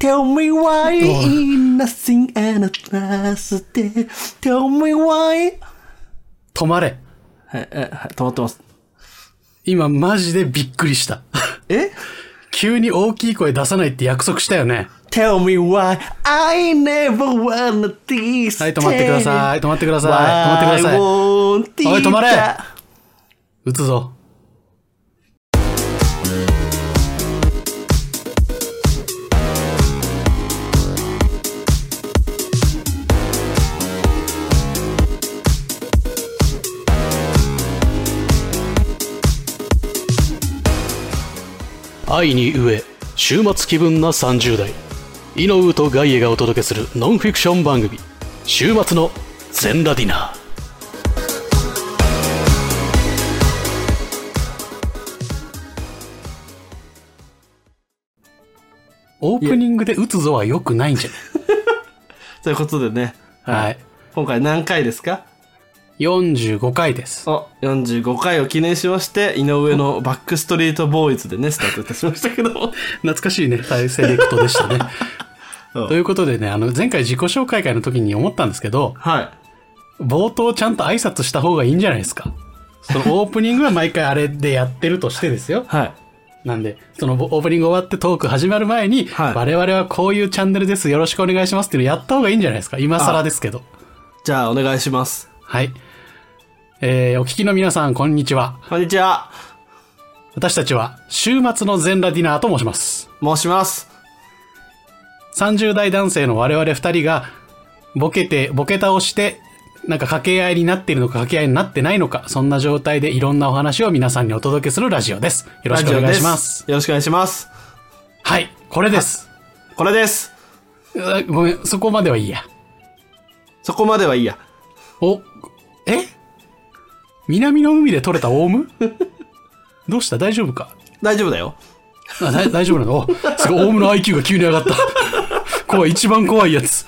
Tell me why in nothing and at last Tell me why 止まれ。はい、止まってます。今マジでびっくりした。え？急に大きい声出さないって約束したよね。Tell me why I never wanna this. はい、止まってください。止まってください。止まってください。おい、止まれ。撃つぞ。愛に飢え、週末気分な30代イノウとガイエがお届けするノンフィクション番組週末のゼンラディナー。オープニングで打つぞは良くないんじゃないということでね、はい、今回何回ですか？45回です。45回を記念しまして、井上のバックストリートボーイズでね、スタートいたしましたけども。懐かしいね、セレクトでしたね。ということでね、前回自己紹介会の時に思ったんですけど、はい、冒頭ちゃんと挨拶した方がいいんじゃないですか。そのオープニングは毎回あれでやってるとしてですよ。はい。なんで、そのオープニング終わってトーク始まる前に、はい、我々はこういうチャンネルです、よろしくお願いしますっていうのやった方がいいんじゃないですか。今更ですけど。じゃあ、お願いします。はい。お聞きの皆さん、こんにちは。こんにちは。私たちは、週末のゼンラディナーと申します。申します。30代男性の我々2人が、ボケ倒して、なんか掛け合いになっているのか、掛け合いになってないのか、そんな状態でいろんなお話を皆さんにお届けするラジオです。よろしくお願いします。よろしくお願いします。はい、これです。これです。ごめん、そこまではいいや。そこまではいいや。お、え？南の海で取れたオウムどうした？大丈夫か？大丈夫だよ。大丈夫なの？すごい、オウムの IQ が急に上がった。怖い、一番怖いやつ。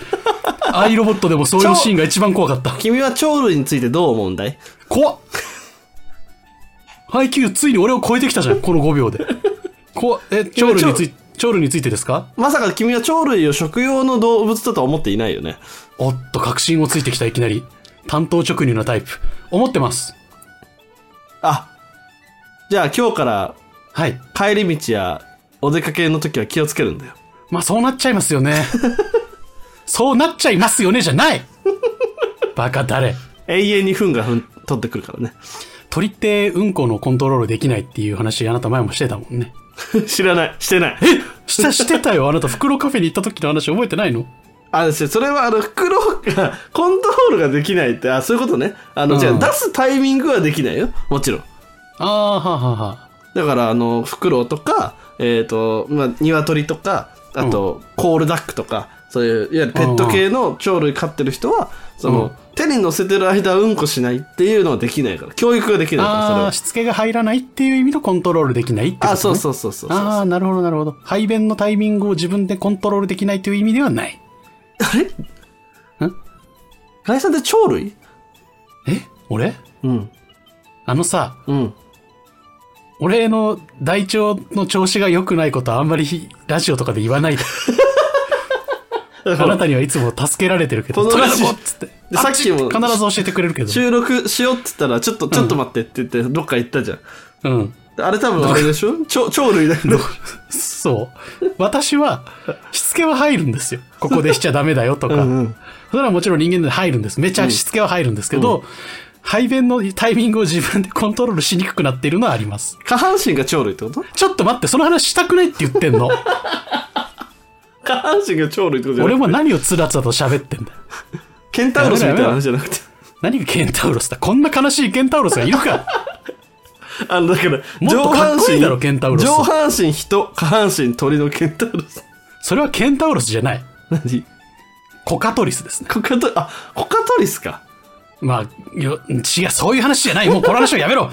アイロボットでもそういうシーンが一番怖かった。君は鳥類についてどう思うんだい？怖っ。IQ ついに俺を超えてきたじゃん、この5秒で。怖っ。え、鳥類についてですか？まさか君は鳥類を食用の動物だとは思っていないよね。おっと、確信をついてきた、いきなり。単刀直入なタイプ。思ってます。あ、じゃあ今日から、はい、帰り道やお出かけの時は気をつけるんだよ。まあそうなっちゃいますよね。そうなっちゃいますよねじゃない。バカ誰。永遠に糞が取ってくるからね。鳥ってうんこのコントロールできないっていう話、あなた前もしてたもんね。知らない、してない。え、してたよ。あなた袋カフェに行った時の話覚えてないの？あれ、それは袋がコントロールができないって、あ、そういうことね。じゃあ出すタイミングはできないよ、もちろん。ああ、ははは。だから袋とかまあ鶏とか、あと、うん、コールダックとか、そういういわゆるペット系の鳥類飼ってる人はその、うん、手に乗せてる間うんこしないっていうのはできないから、教育ができないから、それはしつけが入らないっていう意味のコントロールできないってことね。あ、そうそうそうそう。ああ、なるほどなるほど。排便のタイミングを自分でコントロールできないという意味ではない。あれん？ガイさんって鳥類？え？俺？うん。うん。俺の大腸の調子が良くないことはあんまりラジオとかで言わないで。あなたにはいつも助けられてるけど。それもっつって。で、さっきも必ず教えてくれるけど。収録しようっつったら、ちょっと待ってって言ってどっか行ったじゃん。うん。あれ多分あれでしょ？鳥類だけど。そう。私は、しつけは入るんですよ。ここでしちゃダメだよとか。うん、それはもちろん人間で入るんです。めちゃしつけは入るんですけど、うん、排便のタイミングを自分でコントロールしにくくなっているのはあります。下半身が鳥類ってこと？ちょっと待って、その話したくないって言ってんの。下半身が鳥類ってことじゃなくて。俺も何をつらつらと喋ってんだよ。ケンタウロスみたいな話じゃなくて。何がケンタウロスだ？こんな悲しいケンタウロスがいるか。だから上半身だろケンタウロス。上半身人、下半身鳥のケンタウロス。それはケンタウロスじゃない。何？コカトリスですね。コカトリスか。まあ違う、そういう話じゃない。もうこの話はやめろ。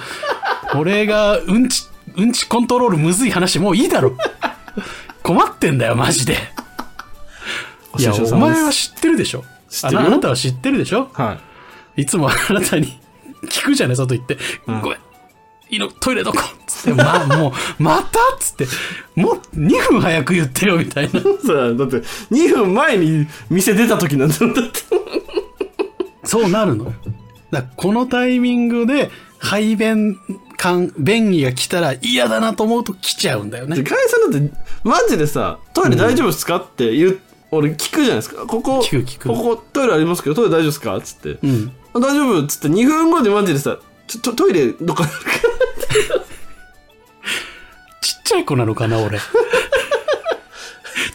俺がうんちコントロールむずい話もういいだろ。困ってんだよマジで。いや、お前は知ってるでしょ。あなたは知ってるでしょ。はい。いつもあなたに聞くじゃない、外行って。ごめん。トイレどこっつつって、もうまたっつって、もう2分早く言ってよみたいな。そうだって2分前に店出た時なんだってそうなるのよ。だからこのタイミングで排便感便意が来たら嫌だなと思うと来ちゃうんだよね。ガイさんだってマジでさ、トイレ大丈夫ですかって言う、うん、俺聞くじゃないですか。ここトイレありますけどトイレ大丈夫ですかっつって、うん、大丈夫っつって2分後でマジでさ、トイレどこあるかちっちゃい子なのかな俺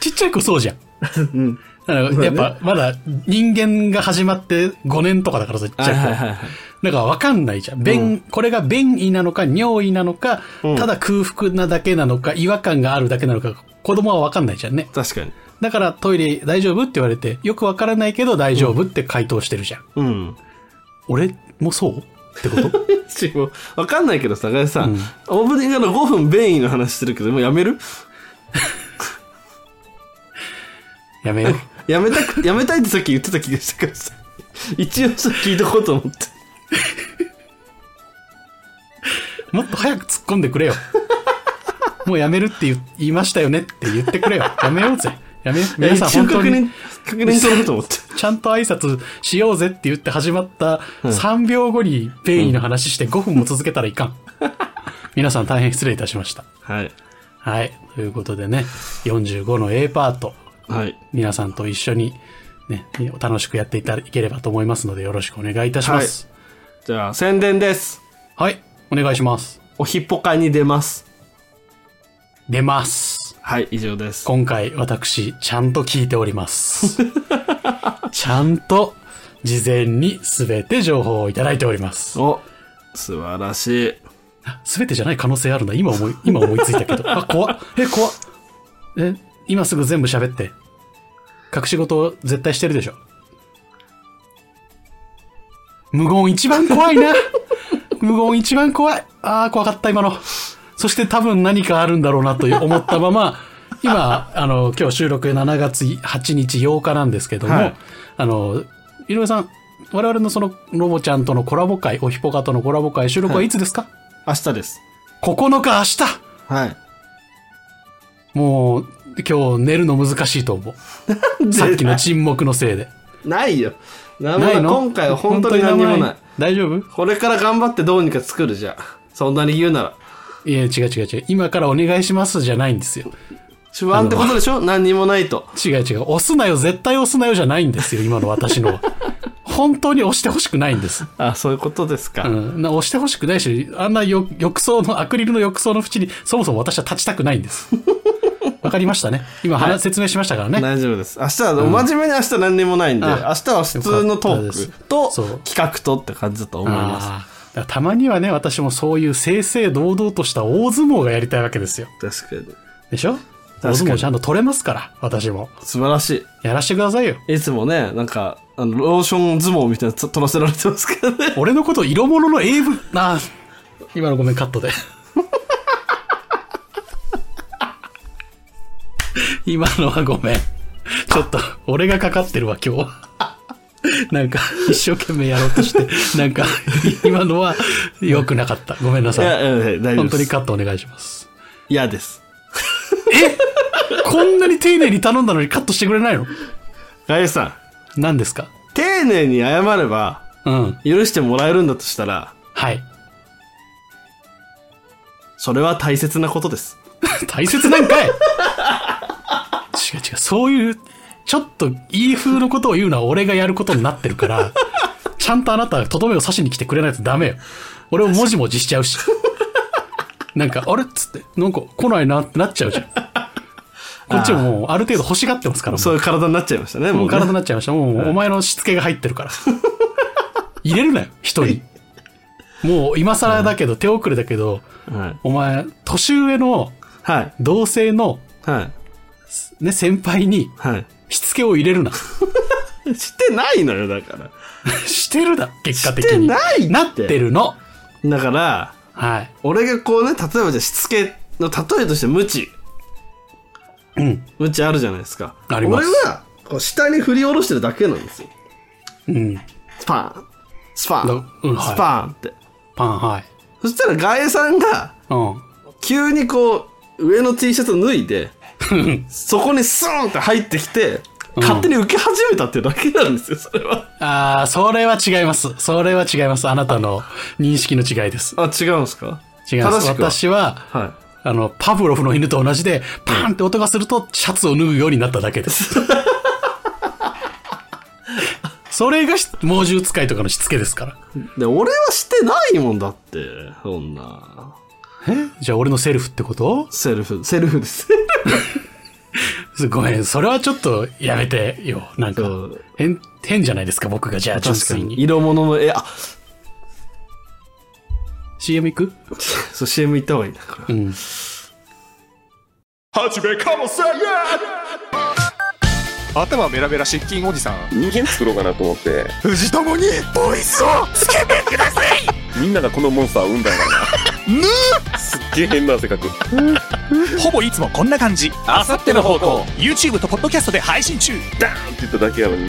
ちっちゃい子そうじゃん、うん、だからやっぱまだ人間が始まって5年とかだからさ、ちっちゃい子、はいはいはい、だから分かんないじゃん、うん、これが便意なのか尿意なのか、うん、ただ空腹なだけなのか違和感があるだけなのか、子供は分かんないじゃんね。確かに。だからトイレ大丈夫って言われて、よくわからないけど大丈夫って回答してるじゃん、うんうん、俺もそうってことわかんないけどさ、ガイさ、うん、オープニングの5分便意の話してるけど、もうやめるやめようやめたいってさっき言ってた気がしたからさ、一応ちょっと聞いとこうと思ってもっと早く突っ込んでくれよもうやめるって言いましたよねって言ってくれよ。やめようぜ。やめよう。皆さん本当に確認すると思って。ちゃんと挨拶しようぜって言って始まった3秒後に便意の話して5分も続けたらいかん。うん、皆さん大変失礼いたしました。はい。はい。ということでね、45の A パート。はい。皆さんと一緒にね、楽しくやっていただければと思いますので、よろしくお願いいたします。はい、じゃあ、宣伝です。はい。お願いします。おひっぽかに出ます。出ます。はい、以上です。今回私ちゃんと聞いております。ちゃんと事前にすべて情報をいただいております。お、素晴らしい。すべてじゃない可能性あるな。今思いついたけど。あ、怖っ。怖っ。今すぐ全部喋って。隠し事を絶対してるでしょ。無言一番怖いな。無言一番怖い。あー、怖かった今の。そして多分何かあるんだろうなと思ったまま、今、今日収録7月8日8日なんですけども、はい、井上さん、我々のその、ロボちゃんとのコラボ会、おひぽかとのコラボ会、収録はいつですか？はい、明日です。9日明日！はい。もう、今日寝るの難しいと思う。さっきの沈黙のせいで。ないよ。何もない。今回は本当に何もない。大丈夫？これから頑張ってどうにか作るじゃん。そんなに言うなら。いや違う。今からお願いしますじゃないんですよ。手腕ってことでしょ？何にもないと。違う。押すなよ、絶対押すなよじゃないんですよ、今の私の。本当に押してほしくないんです。あ、そういうことですか。うん、押してほしくないし、あんな浴槽の、アクリルの浴槽の縁に、そもそも私は立ちたくないんです。わかりましたね。今、はい、説明しましたからね。大丈夫です。明日は、真面目に明日何にもないんで、明日は普通のトークと、企画とって感じだと思います。たまにはね、私もそういう正々堂々とした大相撲がやりたいわけですよ。確かに。でしょ？大相撲ちゃんと取れますから、私も。素晴らしい。やらしてくださいよ。いつもね、なんか、ローション相撲みたいな取らせられてますからね。俺のこと色物の AV、今のごめん、カットで。今のはごめん。ちょっと、俺がかかってるわ、今日は。なんか一生懸命やろうとしてなんか今のは良くなかった、ごめんなさい。いや大丈夫です。本当にカットお願いします。嫌です。こんなに丁寧に頼んだのにカットしてくれないの？ガイさん、何ですか？丁寧に謝れば、うん、許してもらえるんだとしたら、はい、それは大切なことです。大切なんかい。違う、そういうちょっといい風のことを言うのは俺がやることになってるから、ちゃんとあなたはとどめを刺しに来てくれないとダメよ。俺ももじもじしちゃうし。なんか、あれっつって、なんか来ないなってなっちゃうじゃん。こっちももうある程度欲しがってますから。そういう体になっちゃいましたね。もう体になっちゃいました。もうお前のしつけが入ってるから。入れるなよ、人に。もう今更だけど、手遅れだけど、はい、お前、年上の、はい、同性の、はい、ね、先輩に、はい、しつけを入れるな。してないのよ、だから。してるだ、結果的に。してないって。なってるの。だから、はい。俺がこうね、例えばじゃあしつけの例えとして無知。うん。無知あるじゃないですか。あります。俺は、こう下に振り下ろしてるだけなんですよ。うん。スパーン。スパーン。うん、はい、スパーンって。パン、はい。そしたらガエさんが、うん。急にこう上の T シャツを脱いでそこにスーンって入ってきて勝手に受け始めたってだけなんですよ、それは。ああ、それは違います。それは違います。あなたの認識の違いです。あ、違うんですか？違います。私は、はい、パブロフの犬と同じで、パーンって音がすると、シャツを脱ぐようになっただけです。それが猛獣使いとかのしつけですから。で、俺はしてないもんだって、そんな。え？じゃあ俺のセルフってこと？セルフです。ごめん、それはちょっとやめてよ。なんか変じゃないですか、僕が。じゃあ純粋に色物の絵。あ、 CM 行く？そう、 CM 行った方がいいな、これ。うん。はじめかもせんや。頭メラメラ失禁おじさん。人間作ろうかなと思って藤友にボイスをつけてください。みんながこのモンスターを生んだよな。すっげえ変な性格。ほぼいつもこんな感じ。あさっての方向 YouTube とポッドキャストで配信中。ダーンって言っただけやのにね。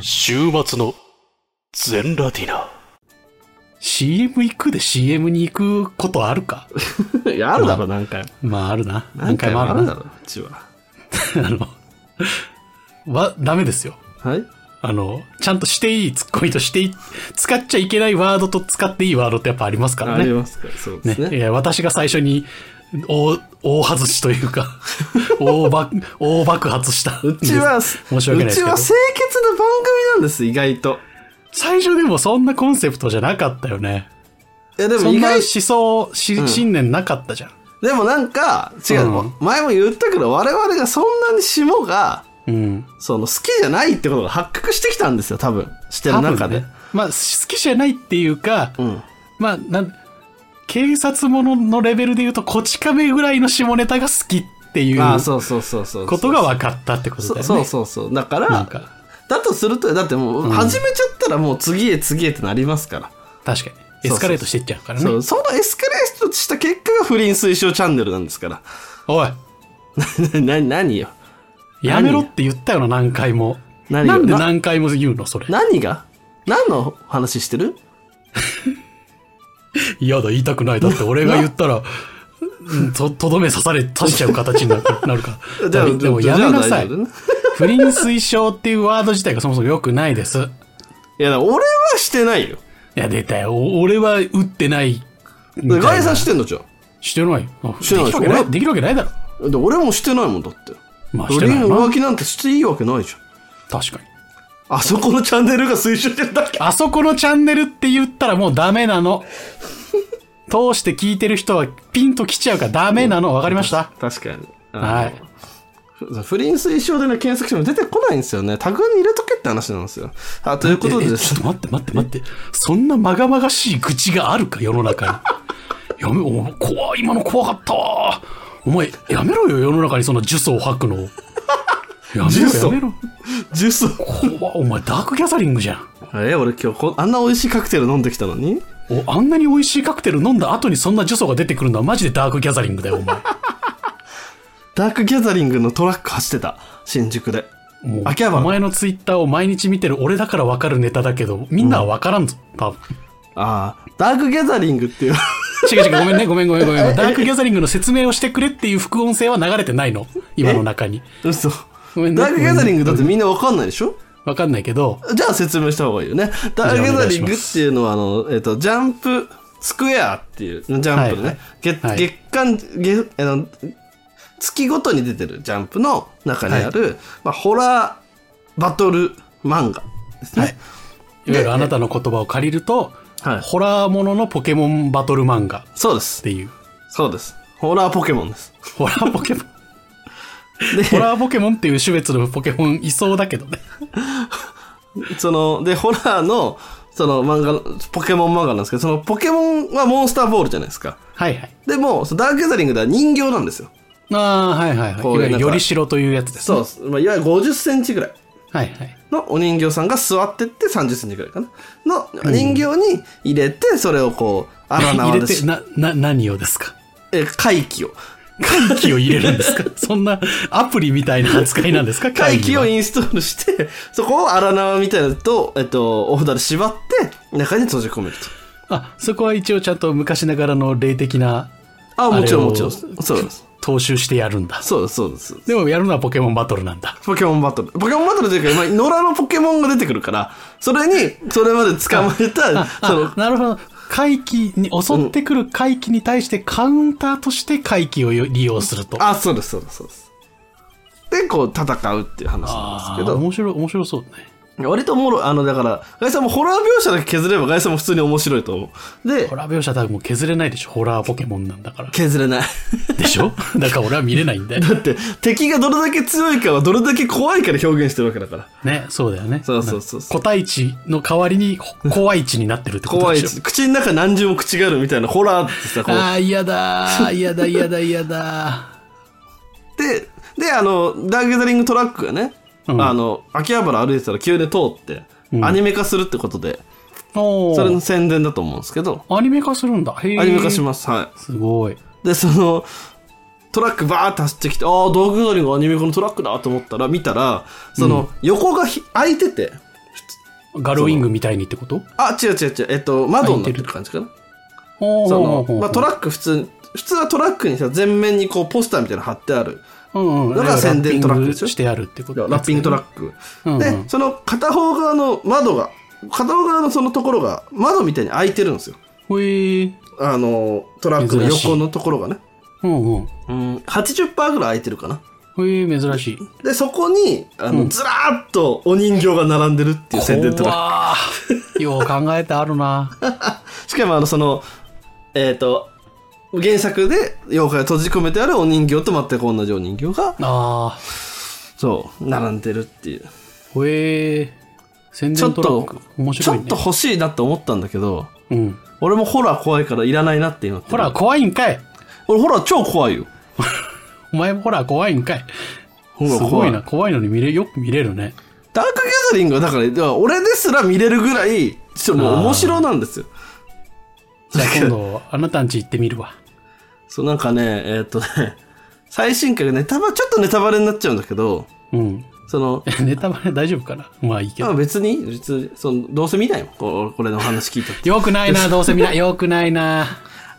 週末の全ラティナ。 CM 行くで CM に行くことあるか。いや、あるだろ、何回も。まああるな。何回もあるだろ、うちは。ダメですよ。はい。ちゃんとしていいツッコミとしていい、使っちゃいけないワードと使っていいワードってやっぱありますからね。ありますから、そうですね。ね、いや、私が最初に、大外しというか大爆発した。うちは、申し訳ないですけど。うちは清潔な番組なんです、意外と。最初でもそんなコンセプトじゃなかったよね。いやでも意外、そんな思想、信念なかったじゃん。でもなんか、違う、うん、前も言ったけど、我々がそんなに霜が、うん、好きじゃないってことが発覚してきたんですよ、多分。してる中で。ね、まあ、好きじゃないっていうか、うん、まあ、警察もののレベルで言うと、こち亀ぐらいの下ネタが好きっていうことが分かったってことだよね。そう。だから、だとすると、だってもう始めちゃったらもう次へ次へってなりますから。確かに。エスカレートしていっちゃうからね。そのエスカレートした結果が不倫推奨チャンネルなんですから。おい。何よ。やめろって言ったよな、何回も。なんで何回も言うの、それ。何の話してる？いやだ、言いたくない。だって俺が言ったら、とどめ刺しちゃう形になるから。でもやめなさい。不倫推奨っていうワード自体がそもそも良くないです。いや、俺はしてないよ。いや、出たよ。俺は打ってない。ガイさんしてんのじゃん。してないよ。できるわけないだろ。俺もしてないもんだって。まあ、してない。不倫浮気なんてしていいわけないじゃん。確かに。あそこのチャンネルが推奨してるだけ。あそこのチャンネルって言ったらもうダメなの。通して聞いてる人はピンと来ちゃうからダメなの。わかりました？確かに。はい。不倫推奨でね、検索しても出てこないんですよね。タグに入れとけって話なんですよ。あ、ということでですね。ちょっと待って。そんなまがまがしい愚痴があるか、世の中に。やめ、今の怖かったわ。お前、やめろよ、世の中にその呪詛を吐くの。やめろ。ジュース。お前、ダークギャザリングじゃん。俺今日あんな美味しいカクテル飲んできたのに。あんなに美味しいカクテル飲んだ後にそんなジュースが出てくるのはマジでダークギャザリングだよ、お前。ダークギャザリングのトラック走ってた、新宿で。もう秋葉原。お前のツイッターを毎日見てる俺だから分かるネタだけど、みんなは分からんぞ、多分。ああ、ダークギャザリングっていう。違う、ごめん。ダークギャザリングの説明をしてくれっていう副音声は流れてないの、今の中に。嘘。ね、ダークギャザリングだってみんなわかんないでしょ？わかんないけど。じゃあ説明した方がいいよね。ダークギャザリングっていうのはジャンプスクエアっていうジャンプのね、月間月ごとに出てるジャンプの中にある、ホラーバトル漫画ですね。はい、いわゆるあなたの言葉を借りると、ホラーもののポケモンバトル漫画。そうです。っていう。そうです。ホラーポケモンです。ホラーポケモン。ホラーポケモンっていう種別のポケモンいそうだけどね。で、ホラーの、その漫画ポケモン漫画なんですけど、そのポケモンはモンスターボールじゃないですか。はいはい。でもダークギャザリングでは人形なんですよ。ああ、はいはいはい。こういうよりしろというやつですね。そう、まあ、いわゆる50センチぐらいのお人形さんが座ってって30センチぐらいかなの人形に入れて、それをこう荒縄でし、入れて何をですか？怪奇を。怪奇を入れるんですか？そんなアプリみたいな扱いなんですか？怪奇をインストールして、そこを荒縄みたいなのと、お札で縛って、中に閉じ込めると。あ、そこは一応ちゃんと昔ながらの霊的な。あ、もちろんもちろん。そうです。踏襲してやるんだ。そうです、そうです。でもやるのはポケモンバトルなんだ。ポケモンバトルというか、野良のポケモンが出てくるから、それに、それまで捕まえた、その。なるほど。怪奇に襲ってくる怪奇に対してカウンターとして怪奇を利用すると。あ、そうですそうですそうです。でこう戦うっていう話なんですけど。面白そうね。割とおもろい、だからガイさんもホラー描写だけ削ればガイさんも普通に面白いと思う。でホラー描写だけもう削れないでしょ。ホラーポケモンなんだから。削れないでしょ。だから俺は見れないんだよ。だって敵がどれだけ強いかはどれだけ怖いから表現してるわけだから。ね、そうだよね。そう。個体値の代わりに怖い値になってるってことでしょ。怖い。口の中何十も口があるみたいなホラーってさ。ああ嫌だ嫌だ嫌だ嫌だ。でダークギャザリングトラックがね。うん、秋葉原歩いてたら急で通って、アニメ化するってことで、うん、それの宣伝だと思うんですけど。アニメ化するんだ。へえ。アニメ化します。はい。すごい。で、トラックバーって走ってきて、ああ、道具乗りのアニメ化のトラックだと思ったら、見たら、横が開いてて。ガルウィングみたいにってこと？あ、違う。窓になってる感じかな。トラック普通はトラックにさ、全面にこう、ポスターみたいなの貼ってある。うんうん、だから宣伝トラックですよ。してあるってこと、ね、ラッピングトラック、うんうん、でその片方側の窓が片方側のそのところが窓みたいに開いてるんですよ。ほい、トラックの横のところがね、うんうんうん、80% ぐらい開いてるかな。ほい、珍しい。でそこにずらーっとお人形が並んでるっていう宣伝トラック。よう考えてあるな。しかも原作で妖怪を閉じ込めてあるお人形と全く同じお人形がそう並んでるっていう。へえ。宣伝トラック面白いね。ちょっと欲しいなって思ったんだけど、うん、俺もホラー怖いからいらないなって今。ホラー怖いんかい。俺ホラー超怖いよ。お前もホラー怖いんかい。すごいな。怖いのによく見れるね。ダークギャザリングはだから俺ですら見れるぐらいちょっともう面白なんですよ。じゃあ今度あなたんち行ってみるわ。そう、なんかね、最新回がちょっとネタバレになっちゃうんだけど、うん、ネタバレ大丈夫かな。まあいいけど。まあ別にどうせ見ないもん。これの話聞いたって。よくないな、どうせ見ない。よくないな。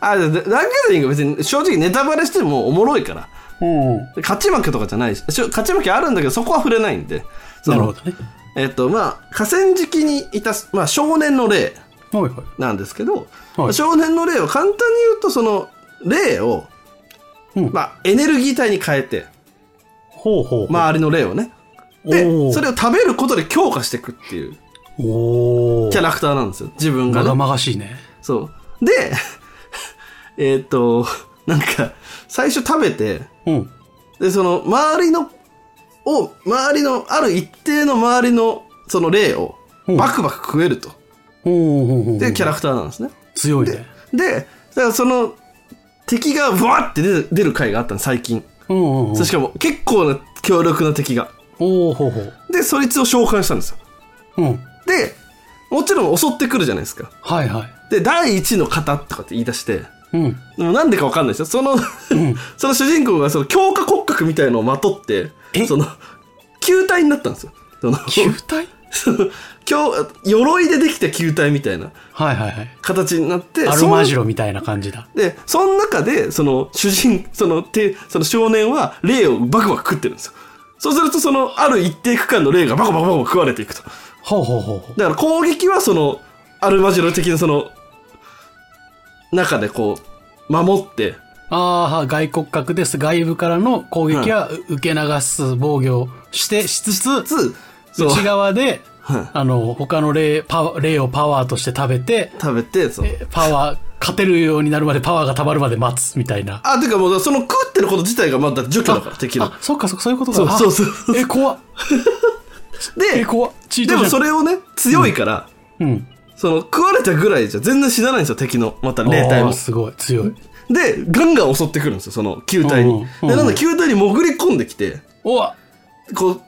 あ、ダークギャザリング別に正直ネタバレしてもおもろいから。うん、勝ち負けとかじゃないし、勝ち負けあるんだけどそこは触れないんで。なるほどね。まあ河川敷にいた、まあ少年の霊。はいはい、なんですけど、はい、少年の霊を簡単に言うとその霊を、うん、まあエネルギー体に変えて、周りの霊をね、でそれを食べることで強化していくっていうキャラクターなんですよ。自分がね。まがまがしいね。そうでなんか最初食べて、うん、で周りのある一定の周りのその霊をバクバク食えると。っていうキャラクターなんですね。強いね。でだから敵がブワって出る回があったの最近。そしかも結構な強力な敵が。でそいつを召喚したんですよ。うん、でもちろん襲ってくるじゃないですか。はいはい。で第一の型とかって言い出して、うん、でもなんでかわかんないですよ。その主人公が強化骨格みたいのをまとって球体になったんですよ。球体？鎧でできた球体みたいな形になって、はいはいはい、アルマジロみたいな感じだ。でその中でその少年は霊をバクバク食ってるんですよ。そうするとある一定区間の霊がバクバクバク食われていくと。だから攻撃はアルマジロ的な中でこう守って、ああ、外骨格です。外部からの攻撃は受け流す、防御しつつ内側で、他の霊をパワーとして食べてそう、パワー勝てるようになるまで、パワーが溜まるまで待つみたいな。あ、てかもう食ってること自体がまだ除去だから敵の。あ、そっかそっか、そういうことか。そう。怖っ。で、怖っ。でもそれをね、強いから、うんうん、その食われたぐらいじゃ全然死なないんですよ、敵のまた霊体も。すごい強いでガンガン襲ってくるんですよ、その球体に、うんうんうん、でなんだ球体に潜り込んできて、おわこう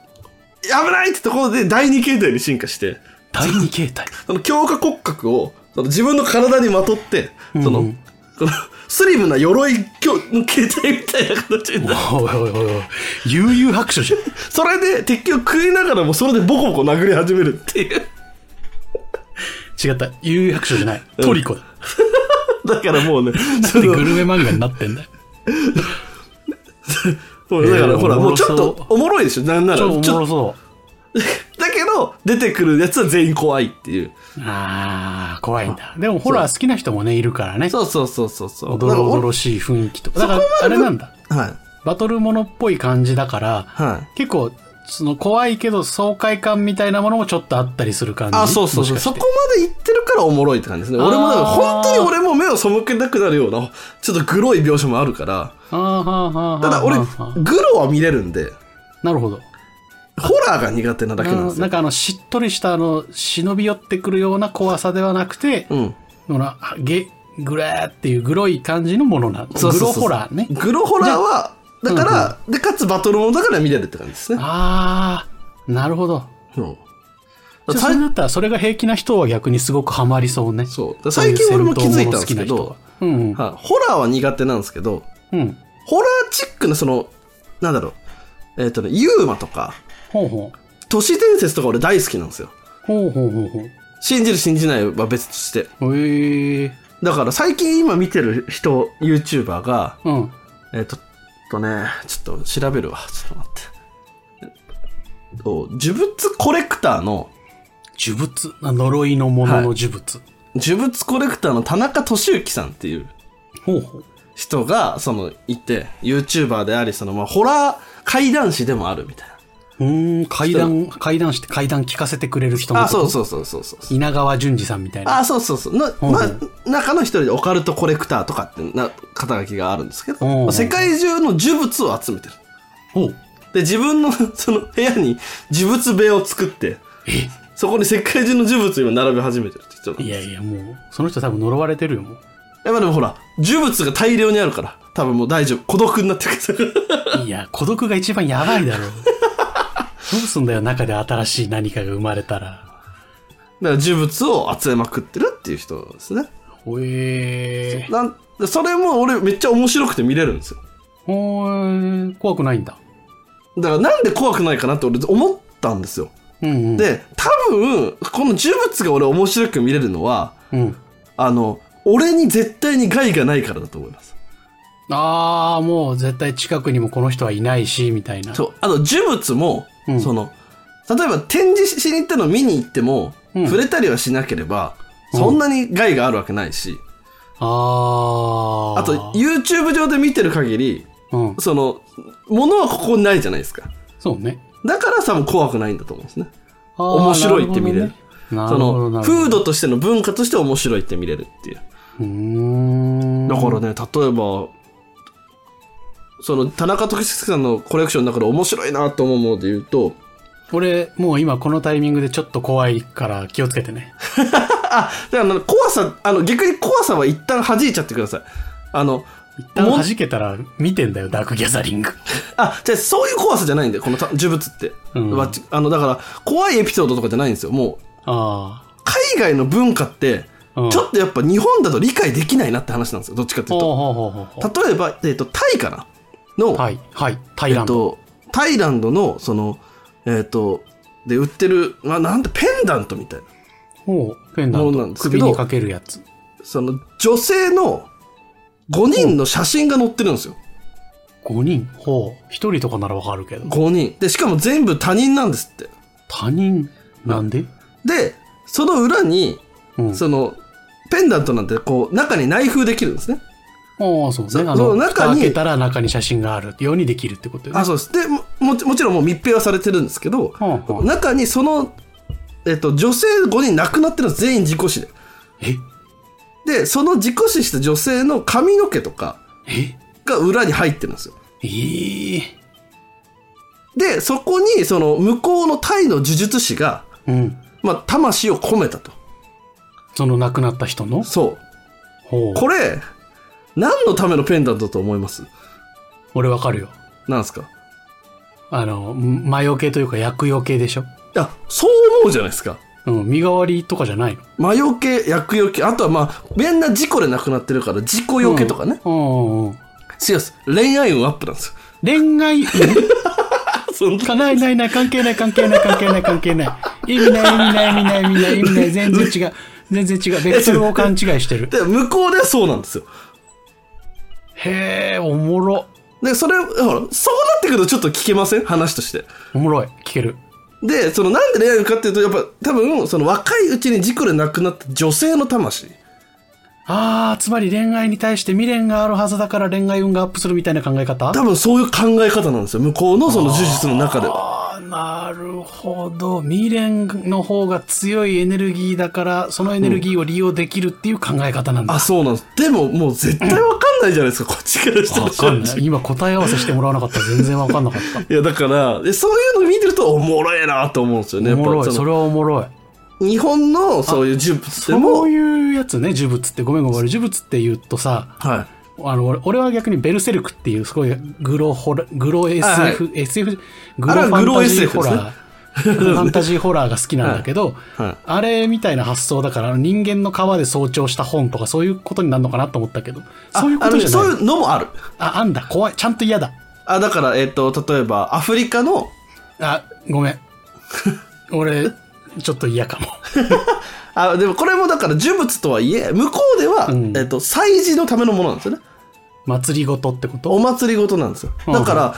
危ないってところで第二形態に進化して、第二形態その強化骨格をその自分の体にまとって、うん、そのこのスリムな鎧の形態みたいな形になる。おいおいおいおい、悠々白書じゃんそれで敵を食いながらもそれでボコボコ殴り始めるっていう違った、悠々白書じゃない、トリコだ、うん、だからもうねなんでグルメ漫画になってんだよだからほらもうちょっとおもろいでしょ、なんならちょっとおもろそうだけど出てくるやつは全員怖いっていう。ああ怖いんだ。でもホラー好きな人もねいるからね。そうそうそうそうそう。おどろおどろしい雰囲気とか。だからあれなんだ。はい。バトルものっぽい感じだから、はい、結構その怖いけど爽快感みたいなものもちょっとあったりする感じ。あそうそうそう。そこまで行ってるからおもろいって感じですね。俺もだから本当に俺も目を背けなくなるようなちょっとグロい描写もあるから。ただ俺グロは見れるんで。なるほど。ホラーが苦手なだけなんですよ。なんかしっとりした忍び寄ってくるような怖さではなくて、うん、グレーっていうグロい感じのものなんです。グロホラーね。グロホラーはだから、うんうん、でかつバトルものだから見れるって感じですね。ああ、なるほど。うん。それだったらそれが平気な人は逆にすごくハマりそうね。そう。最近俺も気づいたんですけど、うんうん、ホラーは苦手なんですけど、うん、ホラーチックなそのなんだろう、ユーマとか。ほうほう都市伝説とか俺大好きなんですよ。ほうほうほうほう。信じる信じないは別として。だから最近今見てる人 YouTuber が、うん、ちょっと調べるわ。ちょっと待って。呪物コレクターの呪物呪いのものの呪物、はい、呪物コレクターの田中俊之さんっていう人がそのいて YouTuber でありそのまあホラー怪談師でもあるみたいな。怪談して怪談聞かせてくれる人もあ、そう稲川淳二さんみたいな、あ、そうそうそうの、まあ、中の一人でオカルトコレクターとかって肩書きがあるんですけど、まあ、世界中の呪物を集めてる。おうで自分のその部屋に呪物部屋を作ってそこに世界中の呪物を今並べ始めてるって人なんです。いやいやもうその人多分呪われてるよもう。でもほら呪物が大量にあるから多分もう大丈夫、孤独になってるいや孤独が一番やばいだろうどうすんだよ中で新しい何かが生まれたら。だから呪物を集めまくってるっていう人ですね。ほえー。それも俺めっちゃ面白くて見れるんですよ。ほー、怖くないんだ。だからなんで怖くないかなって俺思ったんですよ、うんうん、で多分この呪物が俺面白く見れるのは、うん、俺に絶対に害がないからだと思います。あーもう絶対近くにもこの人はいないしみたいな。そう。あと呪物もうん、例えば展示しに行ったのを見に行っても、うん、触れたりはしなければ、うん、そんなに害があるわけないし、うん、あと YouTube 上で見てる限り、うん、物はここにないじゃないですか。そうね。だから多分怖くないんだと思うんですね。面白いって見れる。なるほどね。フードとしての文化として面白いって見れるっていう。だからね、例えば田中俊之さんのコレクションの中で面白いなと思うもので言うと、俺もう今このタイミングでちょっと怖いから気をつけてねあ、だから怖さ逆に怖さは一旦弾いちゃってください。一旦弾けたら見てんだよダークギャザリングあ、じゃあそういう怖さじゃないんだよこの呪物って、うん、だから怖いエピソードとかじゃないんですよもう。あ、海外の文化ってちょっとやっぱ日本だと理解できないなって話なんですよ、どっちかっていうと。ほうほうほうほう。例えば、タイかなの、はいはい、タイランドので売ってる、まあ、なんてペンダントみたいなものなんですけど、首にかけるやつ。女性の5人の写真が載ってるんですよ。5人？ほう。1人とかならわかるけど。5人。で、しかも全部他人なんですって。他人なんで？で、その裏に、うん、ペンダントなんてこう中に内封できるんですね。そうですね。中に開けたら中に写真があるようにできるってことですね。あ、そうです。で もちろんもう密閉はされてるんですけど、はあはあ、中に女性5人亡くなってるの全員自己死で。え？でその自己死した女性の髪の毛とかが裏に入ってるんですよ。でそこに向こうのタイの呪術師が、うん、まあ、魂を込めたと。その亡くなった人の。そう、ほう。これ何のためのペンダントと思います？俺わかるよ。なんすか？魔除けというか厄除けでしょ。あ、そう思うじゃないですか。うん、身代わりとかじゃないの？魔除け、厄除け、あとはまあみんな事故で亡くなってるから事故除けとかね。うんうん。違う、恋愛運アップなんですよ。恋愛運ないないない、関係ない関係ない関係ない関係ない、意味ない意味ない意味ない意味ない意味ない、全然違う全然違う、ベクトルを勘違いしてる。で向こうではそうなんですよ。へえ、おもろ。でそれほらそうなってくるとちょっと聞けません？話としておもろい、聞ける。でそのなんで恋愛運かっていうと、やっぱ多分その若いうちに事故で亡くなった女性の魂。ああ、つまり恋愛に対して未練があるはずだから恋愛運がアップするみたいな考え方？多分そういう考え方なんですよ、向こうのその呪術の中では。ああ、なるほど。未練の方が強いエネルギーだからそのエネルギーを利用できるっていう考え方なんだ。うん、あ、そうなんです。でももう絶対わかんないじゃないですか、こっちからしても。わかんない。今答え合わせしてもらわなかったら全然わかんなかった。いやだからそういうの見てるとおもろいなと思うんですよね。おもろい、それはおもろい。日本のそういう呪物でもそういうやつね。呪物って、ごめんごめん、呪物って言うとさ、はい、俺は逆にベルセルクっていうすごいグロ SF、はい、SF グロファンタジーホラー、ね、ファンタジーホラーが好きなんだけど、はいはい、あれみたいな発想だから、人間の皮で早朝した本とかそういうことになるのかなと思ったけど、そういうことじゃない。そういうのもある。あ、あんだ、怖い、ちゃんと嫌だ。あ、だから例えばアフリカの、あ、ごめん俺ちょっと嫌かもあ、でもこれもだから呪物とはいえ向こうでは、うん、祭事のためのものなんですよね。祭りごとってこと？お祭りごとなんですよ。だから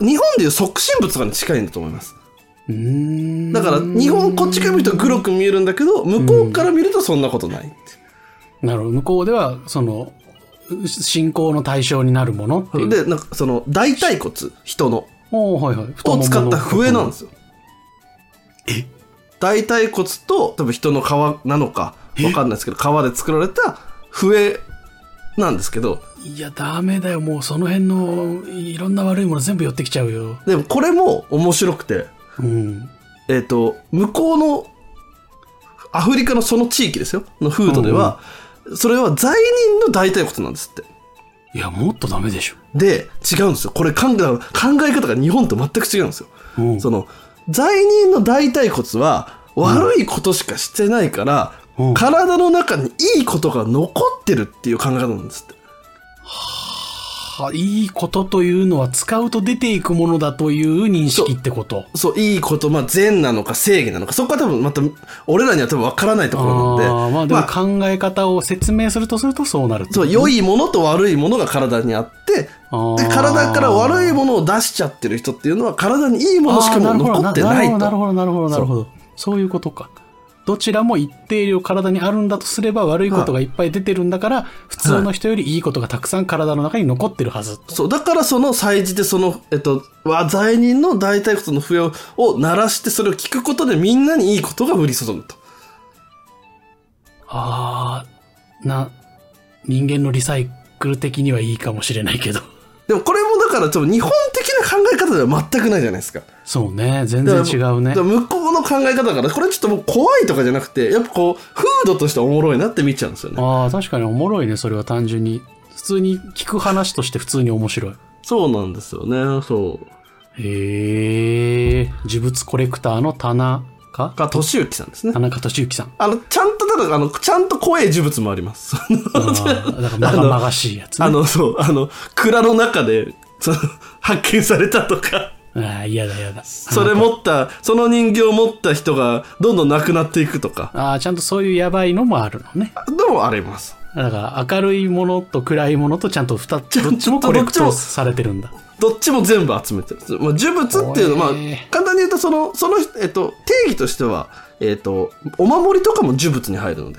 日本でいう即身仏とかに近いんだと思います。うーん、だから日本こっちから見ると黒く見えるんだけど、向こうから見るとそんなことないって。なるほど。向こうではその信仰の対象になるものっていうで、なんかその大腿骨、人の、はいはい、を使った笛なんですよ。え、大腿骨と多分人の皮なのか分かんないですけど、皮で作られた笛なんですけど。いやダメだよ、もうその辺のいろんな悪いもの全部寄ってきちゃうよ。でもこれも面白くて、うん、向こうのアフリカのその地域ですよの風土では、うん、それは罪人の大腿骨なんですって。いやもっとダメでしょ。で違うんですよ、これ考え方が日本と全く違うんですよ、うん、その罪人の大腿骨は悪いことしかしてないから、うん、体の中にいいことが残ってるっていう考え方なんですって。はあ、いいことというのは使うと出ていくものだという認識ってこと？そう、いいこと、まあ、善なのか正義なのか、そこは多分また俺らには多分分からないところなんで、あ、まあ、でも考え方を説明するとそうなるってこと、ね。そう、良いものと悪いものが体にあって、で体から悪いものを出しちゃってる人っていうのは体にいいものしかも残ってないと。なるほどなるほどなるほど。そういうことか。どちらも一定量体にあるんだとすれば、悪いことがいっぱい出てるんだから、普通の人よりいいことがたくさん体の中に残ってるはず。そう、だからその祭事でその、罪人の大腿骨の笛を鳴らして、それを聞くことでみんなにいいことが降り注ぐと。ああ、人間のリサイクル的にはいいかもしれないけど。でもこれもだからちょっと日本的な考え方では全くないじゃないですか。そうね、全然違うね。向こうの考え方だから、これちょっともう怖いとかじゃなくて、やっぱこう風土としておもろいなって見ちゃうんですよね。ああ、確かにおもろいね。それは単純に普通に聞く話として普通に面白い。そうなんですよね。そう。へえ。呪物コレクターの田中俊之さんですね。田中俊之さん。ちゃんとちゃんと怖い呪物もあります。だからまがしいやつ、ね。そう蔵の中で発見されたとか。ああ、嫌だ嫌だ。その人形を持った人がどんどんなくなっていくとか。ああ、ちゃんとそういうやばいのもあるのね。でもあります。だから明るいものと暗いものとちゃんと2つ、どっちもコレクトされてるんだ。どっちも全部集めてる。まあ、呪物っていうのは、簡単に言うとその定義としてはお守りとかも呪物に入るので。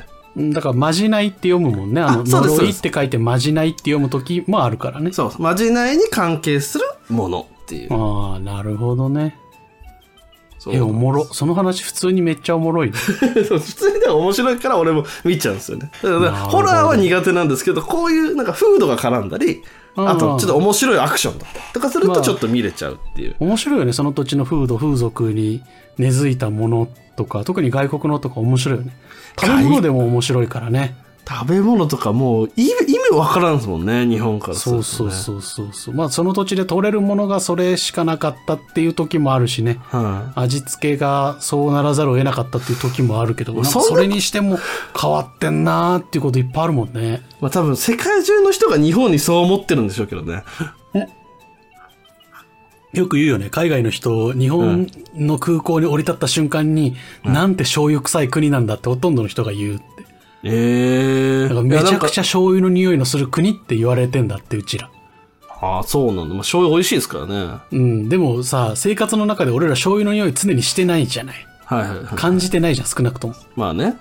だからまじないって読むもんね。呪いって書いてまじないって読む時もあるからね。そう、まじないに関係するものっていう。ああ、なるほどね。そうおもろ、その話普通にめっちゃおもろい、ね、普通にでも面白いから俺も見ちゃうんですよね。だからホラーは苦手なんですけど、こういうなんかフードが絡んだり、あとちょっと面白いアクションだったりとかするとちょっと見れちゃうっていう、まあ、面白いよね。その土地の風土風俗に根付いたものとか、特に外国のとか面白いよね。食べ物でも面白いからね。食べ物とかもう意味わからんですもんね、日本からするとね。そうそうそうそう。まあその土地で取れるものがそれしかなかったっていう時もあるしね、うん、味付けがそうならざるを得なかったっていう時もあるけど、なんかそれにしても変わってんなーっていうこといっぱいあるもんね。まあ多分世界中の人が日本にそう思ってるんでしょうけどね。よく言うよね、海外の人、日本の空港に降り立った瞬間に、うん、なんて醤油臭い国なんだってほとんどの人が言うって。なんかめちゃくちゃ醤油の匂いのする国って言われてんだって、うちら。ああ、そうなんだ。まあ、醤油美味しいですからね。うん。でもさ、生活の中で俺ら醤油の匂い常にしてないじゃない。はいはいはい。感じてないじゃん、少なくとも。まあね。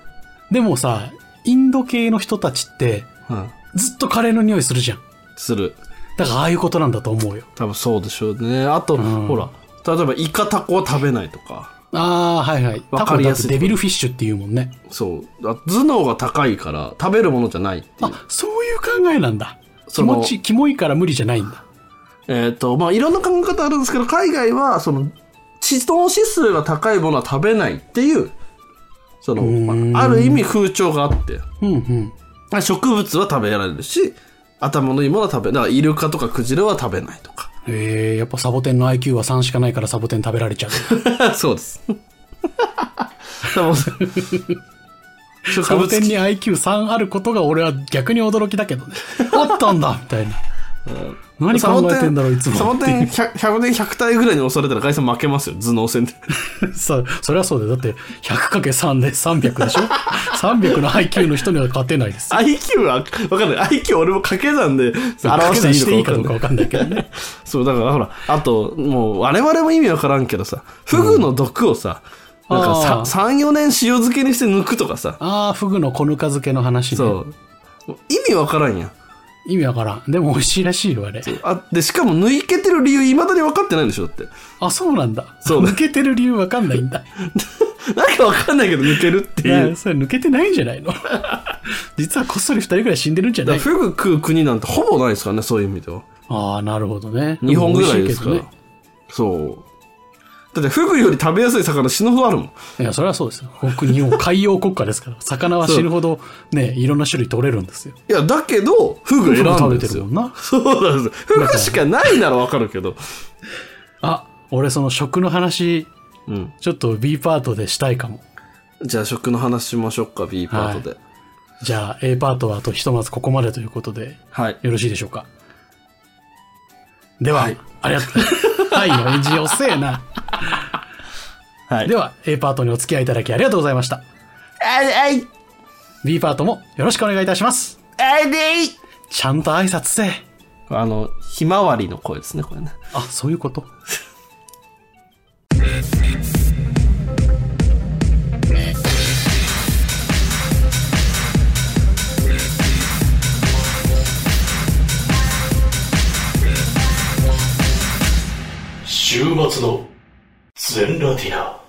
でもさ、インド系の人たちって、うん、ずっとカレーの匂いするじゃん。する。だからああいうことなんだと思うよ。多分そうでしょうね。あと、うん、ほら、例えばイカタコは食べないとか。ああ、はいはい。タコだってデビルフィッシュっていうもんね。そう。頭脳が高いから食べるものじゃないっていう。あ、そういう考えなんだ。キモいから無理じゃないんだ。まあいろんな考え方あるんですけど、海外はその知能指数が高いものは食べないっていう、その、まあ、ある意味風潮があって、うんうん、植物は食べられるし、頭のいいものは食べ、だからイルカとかクジラは食べないとか。やっぱサボテンの IQ は3しかないからサボテン食べられちゃう。そうです。サボテンに IQ3 あることが俺は逆に驚きだけどね。あったんだみたいな。何考えてんだろういつも。サボテン100体ぐらいに襲われたらガイさん負けますよ、頭脳戦で。それはそうだよ。だって 100×3 で300でしょ。300の IQ の人には勝てないです。IQ は分かんない。IQ 俺も掛け算で表していいかどうか分かんないけどね。そうだからほら、あともう我々も意味分からんけどさ、フグの毒をさ、なんか 3,4 年塩漬けにして抜くとかさ。ああ、フグの小ぬか漬けの話ね。そう。意味分からんやん。意味わからん。でも美味しいらしいよあれ。あ、でしかも抜けてる理由未だに分かってないんでしょ、だって。あ、そうなんだ。そうだ。抜けてる理由分かんないんだ。なんか分かんないけど抜けるっていう。それ抜けてないんじゃないの。実はこっそり2人ぐらい死んでるんじゃない。フグ食う国なんてほぼないですからね、そういう意味では。ああ、なるほどね。日本ぐらいですから。ね、そう。だってフグより食べやすい魚死ぬほどあるもん。いや、それはそうですよ。日本海洋国家ですから、魚は死ぬほどね、いろんな種類取れるんですよ。いや、だけどフグ選んでるんですよ。そうなんです。フグしかないならわかるけど。あ、俺その食の話。うん、ちょっと B パートでしたいかも。じゃあ食の話しましょうか、 B パートで、はい、じゃあ A パートはあとひとまずここまでということで、はい、よろしいでしょうか。では、はい、ありがとうございます。はい、の字遅えな。はい、では A パートにお付き合いいただきありがとうございました。はい、B パートもよろしくお願いいたします。はい、ちゃんと挨拶せ。ひまわりの声ですね、これね。あ、そういうこと。週末の全ラティナ。